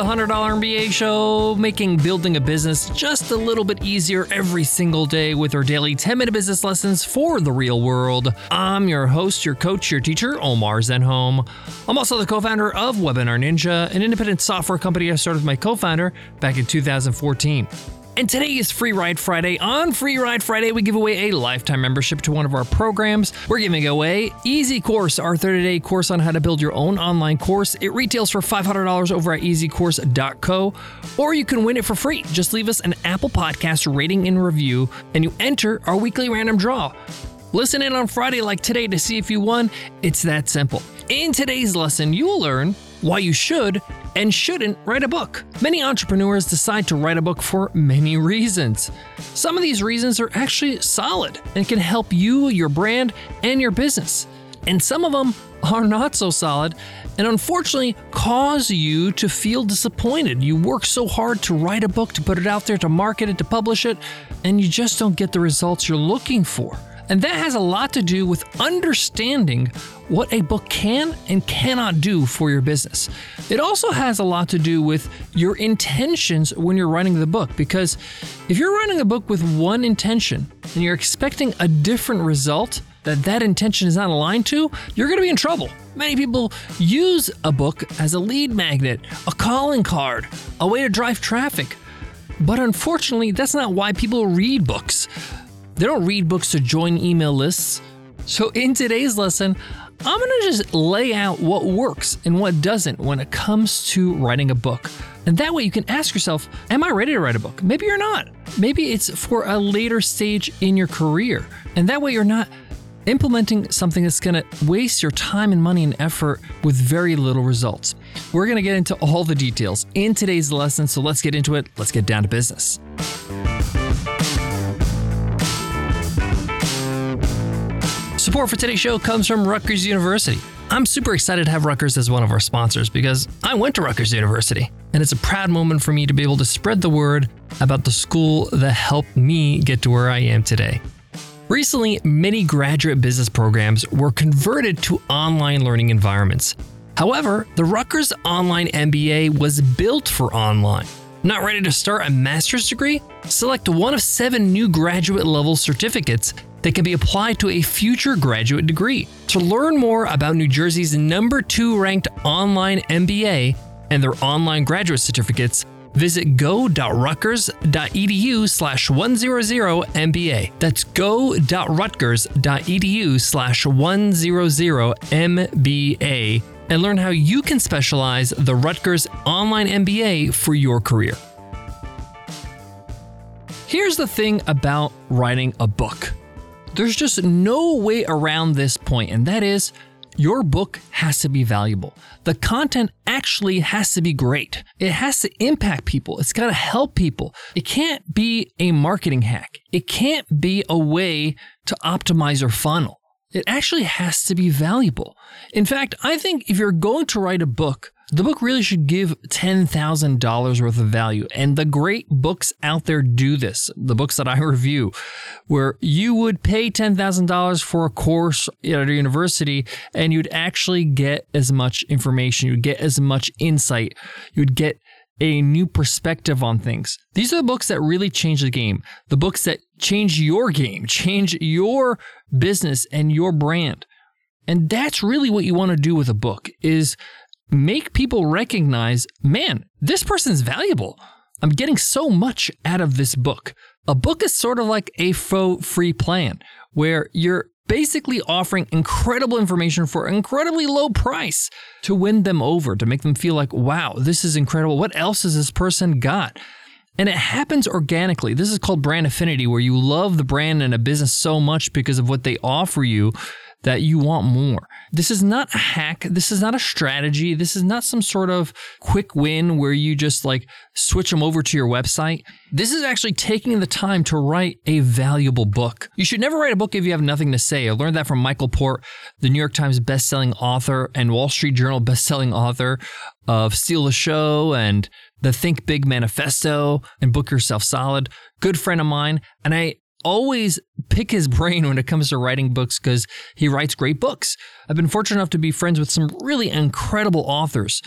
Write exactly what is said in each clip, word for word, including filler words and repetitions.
the one hundred dollar M B A show, making building a business just a little bit easier every single day with our daily ten-minute business lessons for the real world. I'm your host, your coach, your teacher, Omar Zenhom. I'm also the co-founder of Webinar Ninja, an independent software company I started with my co-founder back in two thousand fourteen. And today is Free Ride Friday. On Free Ride Friday, we give away a lifetime membership to one of our programs. We're giving away Easy Course, our thirty-day course on how to build your own online course. It retails for five hundred dollars over at easy course dot co, or you can win it for free. Just leave us an Apple Podcast rating and review, and you enter our weekly random draw. Listen in on Friday like today to see if you won. It's that simple. In today's lesson, you will learn why you should and shouldn't write a book. Many entrepreneurs decide to write a book for many reasons. Some of these reasons are actually solid and can help you, your brand, and your business. And some of them are not so solid and unfortunately cause you to feel disappointed. You work so hard to write a book, to put it out there, to market it, to publish it, and you just don't get the results you're looking for. And that has a lot to do with understanding what a book can and cannot do for your business. It also has a lot to do with your intentions when you're writing the book, because if you're writing a book with one intention and you're expecting a different result that that intention is not aligned to, you're going to be in trouble. Many people use a book as a lead magnet, a calling card, a way to drive traffic. But unfortunately, that's not why people read books. They don't read books to join email lists. So in today's lesson, I'm going to just lay out what works and what doesn't when it comes to writing a book. And that way you can ask yourself, am I ready to write a book? Maybe you're not. Maybe it's for a later stage in your career. And that way you're not implementing something that's going to waste your time and money and effort with very little results. We're going to get into all the details in today's lesson. So let's get into it. Let's get down to business. Support for today's show comes from Rutgers University. I'm super excited to have Rutgers as one of our sponsors because I went to Rutgers University, and it's a proud moment for me to be able to spread the word about the school that helped me get to where I am today. Recently, many graduate business programs were converted to online learning environments. However, the Rutgers Online M B A was built for online. Not ready to start a master's degree? Select one of seven new graduate level certificates that can be applied to a future graduate degree. To learn more about New Jersey's number two ranked online M B A and their online graduate certificates, visit go dot rutgers dot e d u slash one hundred M B A. That's go dot rutgers dot e d u slash one hundred M B A and learn how you can specialize the Rutgers Online M B A for your career. Here's the thing about writing a book. There's just no way around this point, and that is your book has to be valuable. The content actually has to be great. It has to impact people. It's got to help people. It can't be a marketing hack. It can't be a way to optimize your funnel. It actually has to be valuable. In fact, I think if you're going to write a book, the book really should give ten thousand dollars worth of value. And the great books out there do this, the books that I review, where you would pay ten thousand dollars for a course at a university and you'd actually get as much information, you'd get as much insight, you'd get a new perspective on things. These are the books that really change the game, the books that change your game, change your business and your brand. And that's really what you want to do with a book, is make people recognize, man, this person's valuable. I'm getting so much out of this book. A book is sort of like a faux free plan where you're basically offering incredible information for an incredibly low price to win them over, to make them feel like, wow, this is incredible. What else has this person got? And it happens organically. This is called brand affinity, where you love the brand and a business so much because of what they offer you that you want more. This is not a hack. This is not a strategy. This is not some sort of quick win where you just like switch them over to your website. This is actually taking the time to write a valuable book. You should never write a book if you have nothing to say. I learned that from Michael Port, the New York Times bestselling author and Wall Street Journal bestselling author of Steal the Show and the Think Big Manifesto and Book Yourself Solid. Good friend of mine. And I always pick his brain when it comes to writing books because he writes great books. I've been fortunate enough to be friends with some really incredible authors.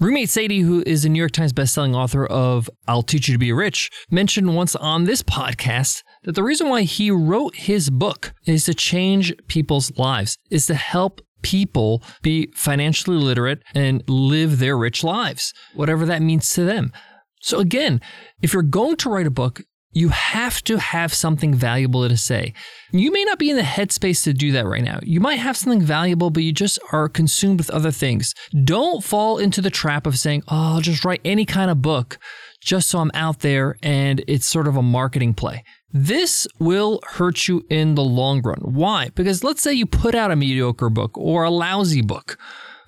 Ramit Sethi, who is a New York Times bestselling author of I'll Teach You to Be Rich, mentioned once on this podcast that the reason why he wrote his book is to change people's lives, is to help people be financially literate and live their rich lives, whatever that means to them. So again, if you're going to write a book, you have to have something valuable to say. You may not be in the headspace to do that right now. You might have something valuable, but you just are consumed with other things. Don't fall into the trap of saying, oh, I'll just write any kind of book just so I'm out there and it's sort of a marketing play. This will hurt you in the long run. Why? Because let's say you put out a mediocre book or a lousy book.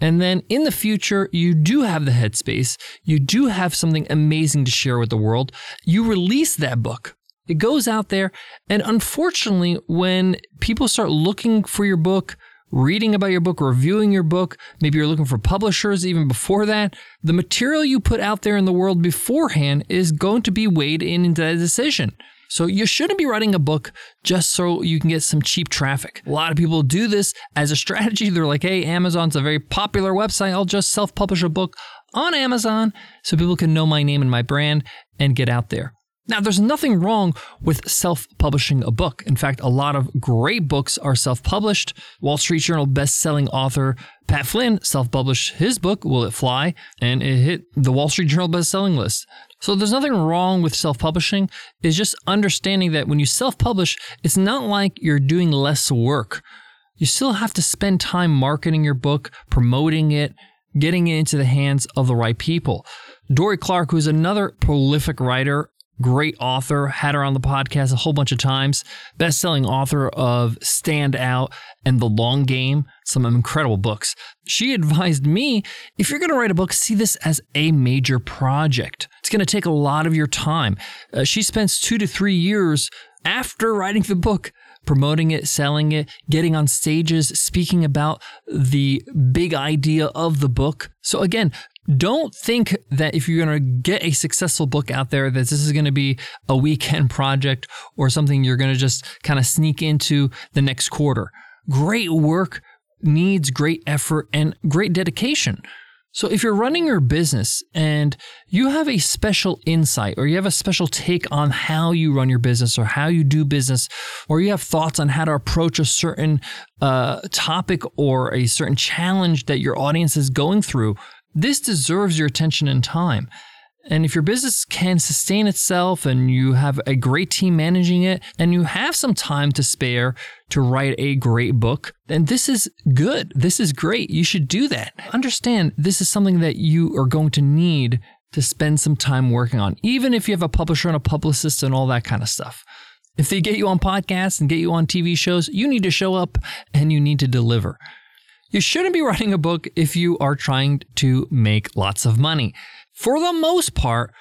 And then in the future, you do have the headspace. You do have something amazing to share with the world. You release that book. It goes out there. And unfortunately, when people start looking for your book, reading about your book, reviewing your book, maybe you're looking for publishers even before that, the material you put out there in the world beforehand is going to be weighed in into that decision. So you shouldn't be writing a book just so you can get some cheap traffic. A lot of people do this as a strategy. They're like, hey, Amazon's a very popular website. I'll just self-publish a book on Amazon so people can know my name and my brand and get out there. Now, there's nothing wrong with self-publishing a book. In fact, a lot of great books are self-published. Wall Street Journal best-selling author Pat Flynn self-published his book, Will It Fly? And it hit the Wall Street Journal best-selling list. So there's nothing wrong with self-publishing. It's just understanding that when you self-publish, it's not like you're doing less work. You still have to spend time marketing your book, promoting it, getting it into the hands of the right people. Dory Clark, who's another prolific writer, great author, had her on the podcast a whole bunch of times, best-selling author of Stand Out and The Long Game, some incredible books. She advised me, if you're going to write a book, see this as a major project. It's going to take a lot of your time. Uh, she spends two to three years after writing the book promoting it, selling it, getting on stages, speaking about the big idea of the book. So again, don't think that if you're going to get a successful book out there, that this is going to be a weekend project or something you're going to just kind of sneak into the next quarter. Great work needs great effort and great dedication. So if you're running your business and you have a special insight or you have a special take on how you run your business or how you do business, or you have thoughts on how to approach a certain uh, topic or a certain challenge that your audience is going through, this deserves your attention and time. And if your business can sustain itself and you have a great team managing it and you have some time to spare to write a great book, then this is good. This is great. You should do that. Understand this is something that you are going to need to spend some time working on, even if you have a publisher and a publicist and all that kind of stuff. If they get you on podcasts and get you on T V shows, you need to show up and you need to deliver. You shouldn't be writing a book if you are trying to make lots of money. For the most part,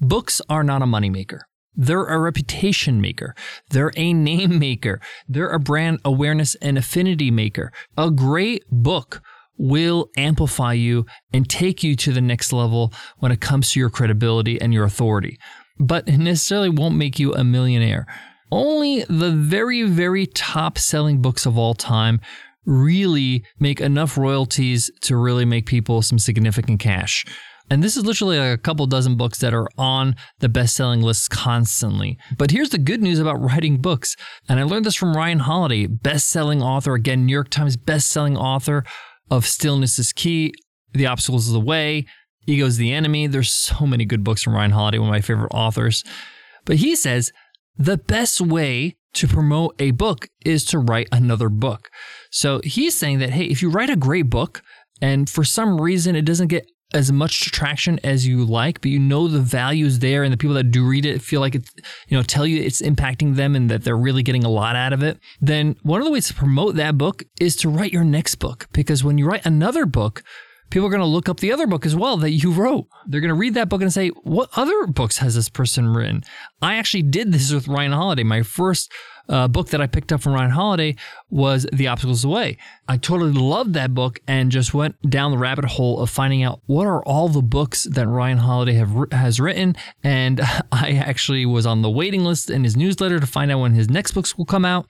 books are not a moneymaker. They're a reputation maker. They're a name maker. They're a brand awareness and affinity maker. A great book will amplify you and take you to the next level when it comes to your credibility and your authority, but it necessarily won't make you a millionaire. Only the very, very top-selling books of all time really make enough royalties to really make people some significant cash. And this is literally like a couple dozen books that are on the best-selling lists constantly. But here's the good news about writing books. And I learned this from Ryan Holiday, best-selling author, again, New York Times best-selling author of Stillness is Key, The Obstacle Is the Way, Ego's the Enemy. There's so many good books from Ryan Holiday, one of my favorite authors. But he says the best way to promote a book is to write another book. So he's saying that, hey, if you write a great book and for some reason it doesn't get as much traction as you like, but you know the value is there and the people that do read it feel like it's, you know, tell you it's impacting them and that they're really getting a lot out of it, then one of the ways to promote that book is to write your next book. Because when you write another book, people are going to look up the other book as well that you wrote. They're going to read that book and say, what other books has this person written? I actually did this with Ryan Holiday. My first Uh, book that I picked up from Ryan Holiday was The Obstacles Away. I totally loved that book and just went down the rabbit hole of finding out what are all the books that Ryan Holiday have, has written. And I actually was on the waiting list in his newsletter to find out when his next books will come out.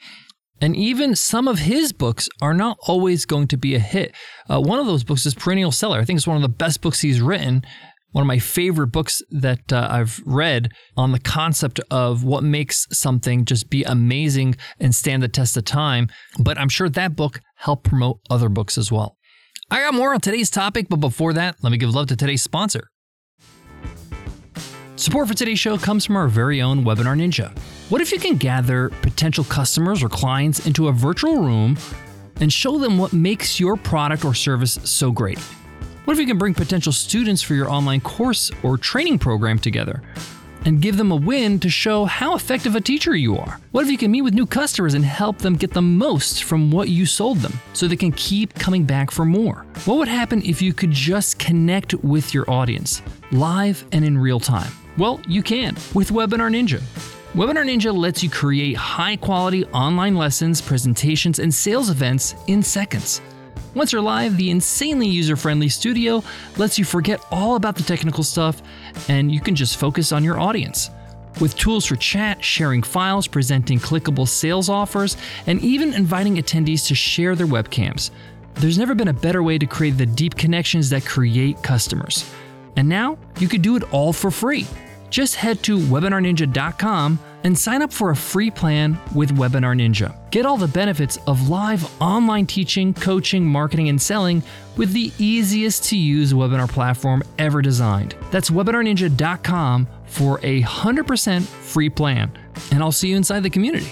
And even some of his books are not always going to be a hit. Uh, one of those books is Perennial Seller. I think it's one of the best books he's written. One of my favorite books that uh, I've read on the concept of what makes something just be amazing and stand the test of time. But I'm sure that book helped promote other books as well. I got more on today's topic, but before that, let me give love to today's sponsor. Support for today's show comes from our very own Webinar Ninja. What if you can gather potential customers or clients into a virtual room and show them what makes your product or service so great? What if you can bring potential students for your online course or training program together and give them a win to show how effective a teacher you are? What if you can meet with new customers and help them get the most from what you sold them so they can keep coming back for more? What would happen if you could just connect with your audience live and in real time? Well, you can with Webinar Ninja. Webinar Ninja lets you create high-quality online lessons, presentations, and sales events in seconds. Once you're live, the insanely user-friendly studio lets you forget all about the technical stuff and you can just focus on your audience. With tools for chat, sharing files, presenting clickable sales offers, and even inviting attendees to share their webcams, there's never been a better way to create the deep connections that create customers. And now you can do it all for free. Just head to webinar ninja dot com and sign up for a free plan with Webinar Ninja. Get all the benefits of live online teaching, coaching, marketing, and selling with the easiest to use webinar platform ever designed. That's webinar ninja dot com for a one hundred percent free plan. And I'll see you inside the community.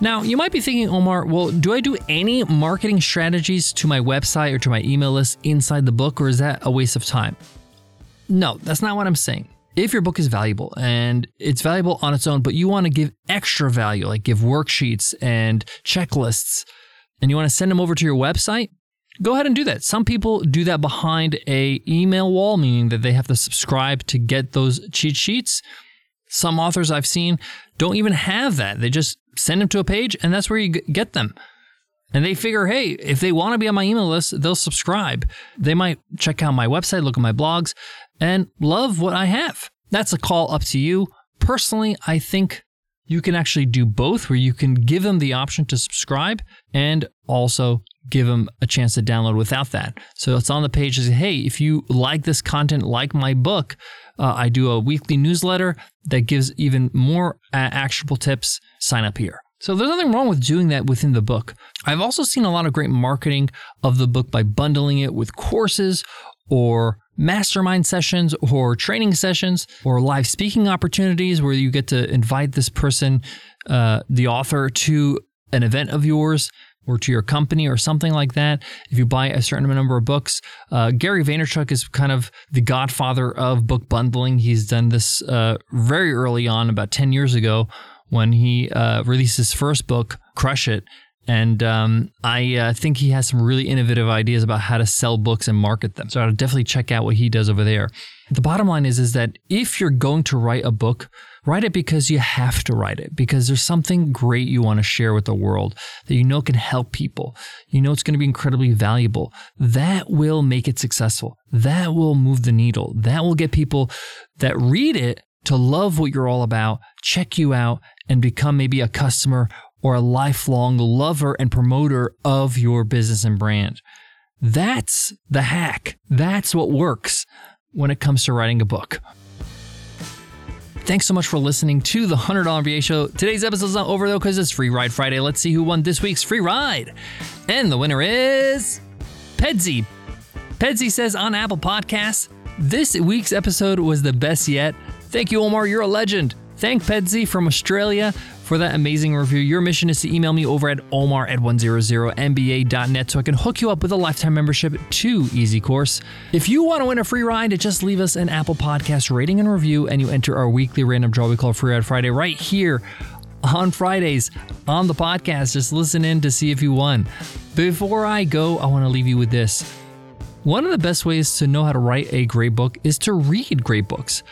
Now, you might be thinking, Omar, well, do I do any marketing strategies to my website or to my email list inside the book, or is that a waste of time? No, that's not what I'm saying. If your book is valuable and it's valuable on its own, but you want to give extra value, like give worksheets and checklists, and you want to send them over to your website, go ahead and do that. Some people do that behind a email wall, meaning that they have to subscribe to get those cheat sheets. Some authors I've seen don't even have that. They just send them to a page and that's where you get them. And they figure, hey, if they want to be on my email list, they'll subscribe. They might check out my website, look at my blogs, and love what I have. That's a call up to you. Personally, I think you can actually do both, where you can give them the option to subscribe and also give them a chance to download without that. So it's on the page as, hey, if you like this content, like my book, uh, I do a weekly newsletter that gives even more uh, actionable tips. Sign up here. So there's nothing wrong with doing that within the book. I've also seen a lot of great marketing of the book by bundling it with courses or mastermind sessions or training sessions or live speaking opportunities where you get to invite this person, uh, the author, to an event of yours or to your company or something like that. If you buy a certain number of books, uh, Gary Vaynerchuk is kind of the godfather of book bundling. He's done this uh, very early on, about ten years ago, when he uh, released his first book, Crush It. And um, I uh, think he has some really innovative ideas about how to sell books and market them. So I'll definitely check out what he does over there. The bottom line is, is that if you're going to write a book, write it because you have to write it, because there's something great you want to share with the world that you know can help people. You know it's going to be incredibly valuable. That will make it successful. That will move the needle. That will get people that read it to love what you're all about, check you out, and become maybe a customer or a lifelong lover and promoter of your business and brand. That's the hack. That's what works when it comes to writing a book. Thanks so much for listening to the one hundred dollar M B A Show. Today's episode is not over though, because it's Free Ride Friday. Let's see who won this week's free ride. And the winner is Pedzi. Pedzi says on Apple Podcasts, this week's episode was the best yet. Thank you, Omar. You're a legend. Thank Pedzi from Australia for that amazing review. Your mission is to email me over at omar at one hundred m b a dot net so I can hook you up with a lifetime membership to Easy Course. If you want to win a free ride, just leave us an Apple Podcast rating and review, and you enter our weekly random draw we call Free Ride Friday right here on Fridays on the podcast. Just listen in to see if you won. Before I go, I want to leave you with this. One of the best ways to know how to write a great book is to read great books.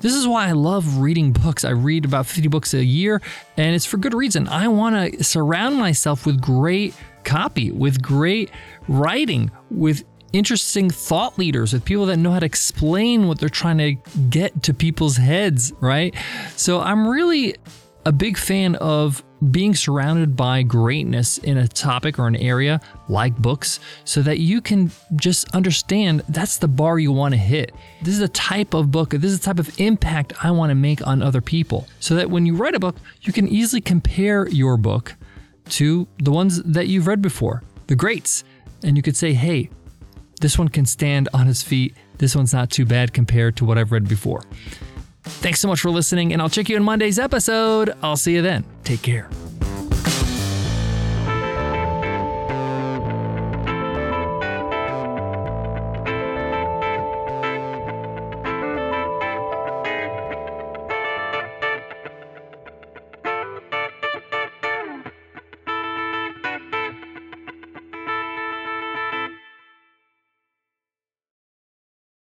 This is why I love reading books. I read about fifty books a year, and it's for good reason. I want to surround myself with great copy, with great writing, with interesting thought leaders, with people that know how to explain what they're trying to get to people's heads, right? So I'm really a big fan of being surrounded by greatness in a topic or an area like books so that you can just understand that's the bar you want to hit. This is the type of book, this is the type of impact I want to make on other people so that when you write a book, you can easily compare your book to the ones that you've read before, the greats. And you could say, hey, this one can stand on its feet. This one's not too bad compared to what I've read before. Thanks so much for listening, and I'll check you in Monday's episode. I'll see you then. Take care.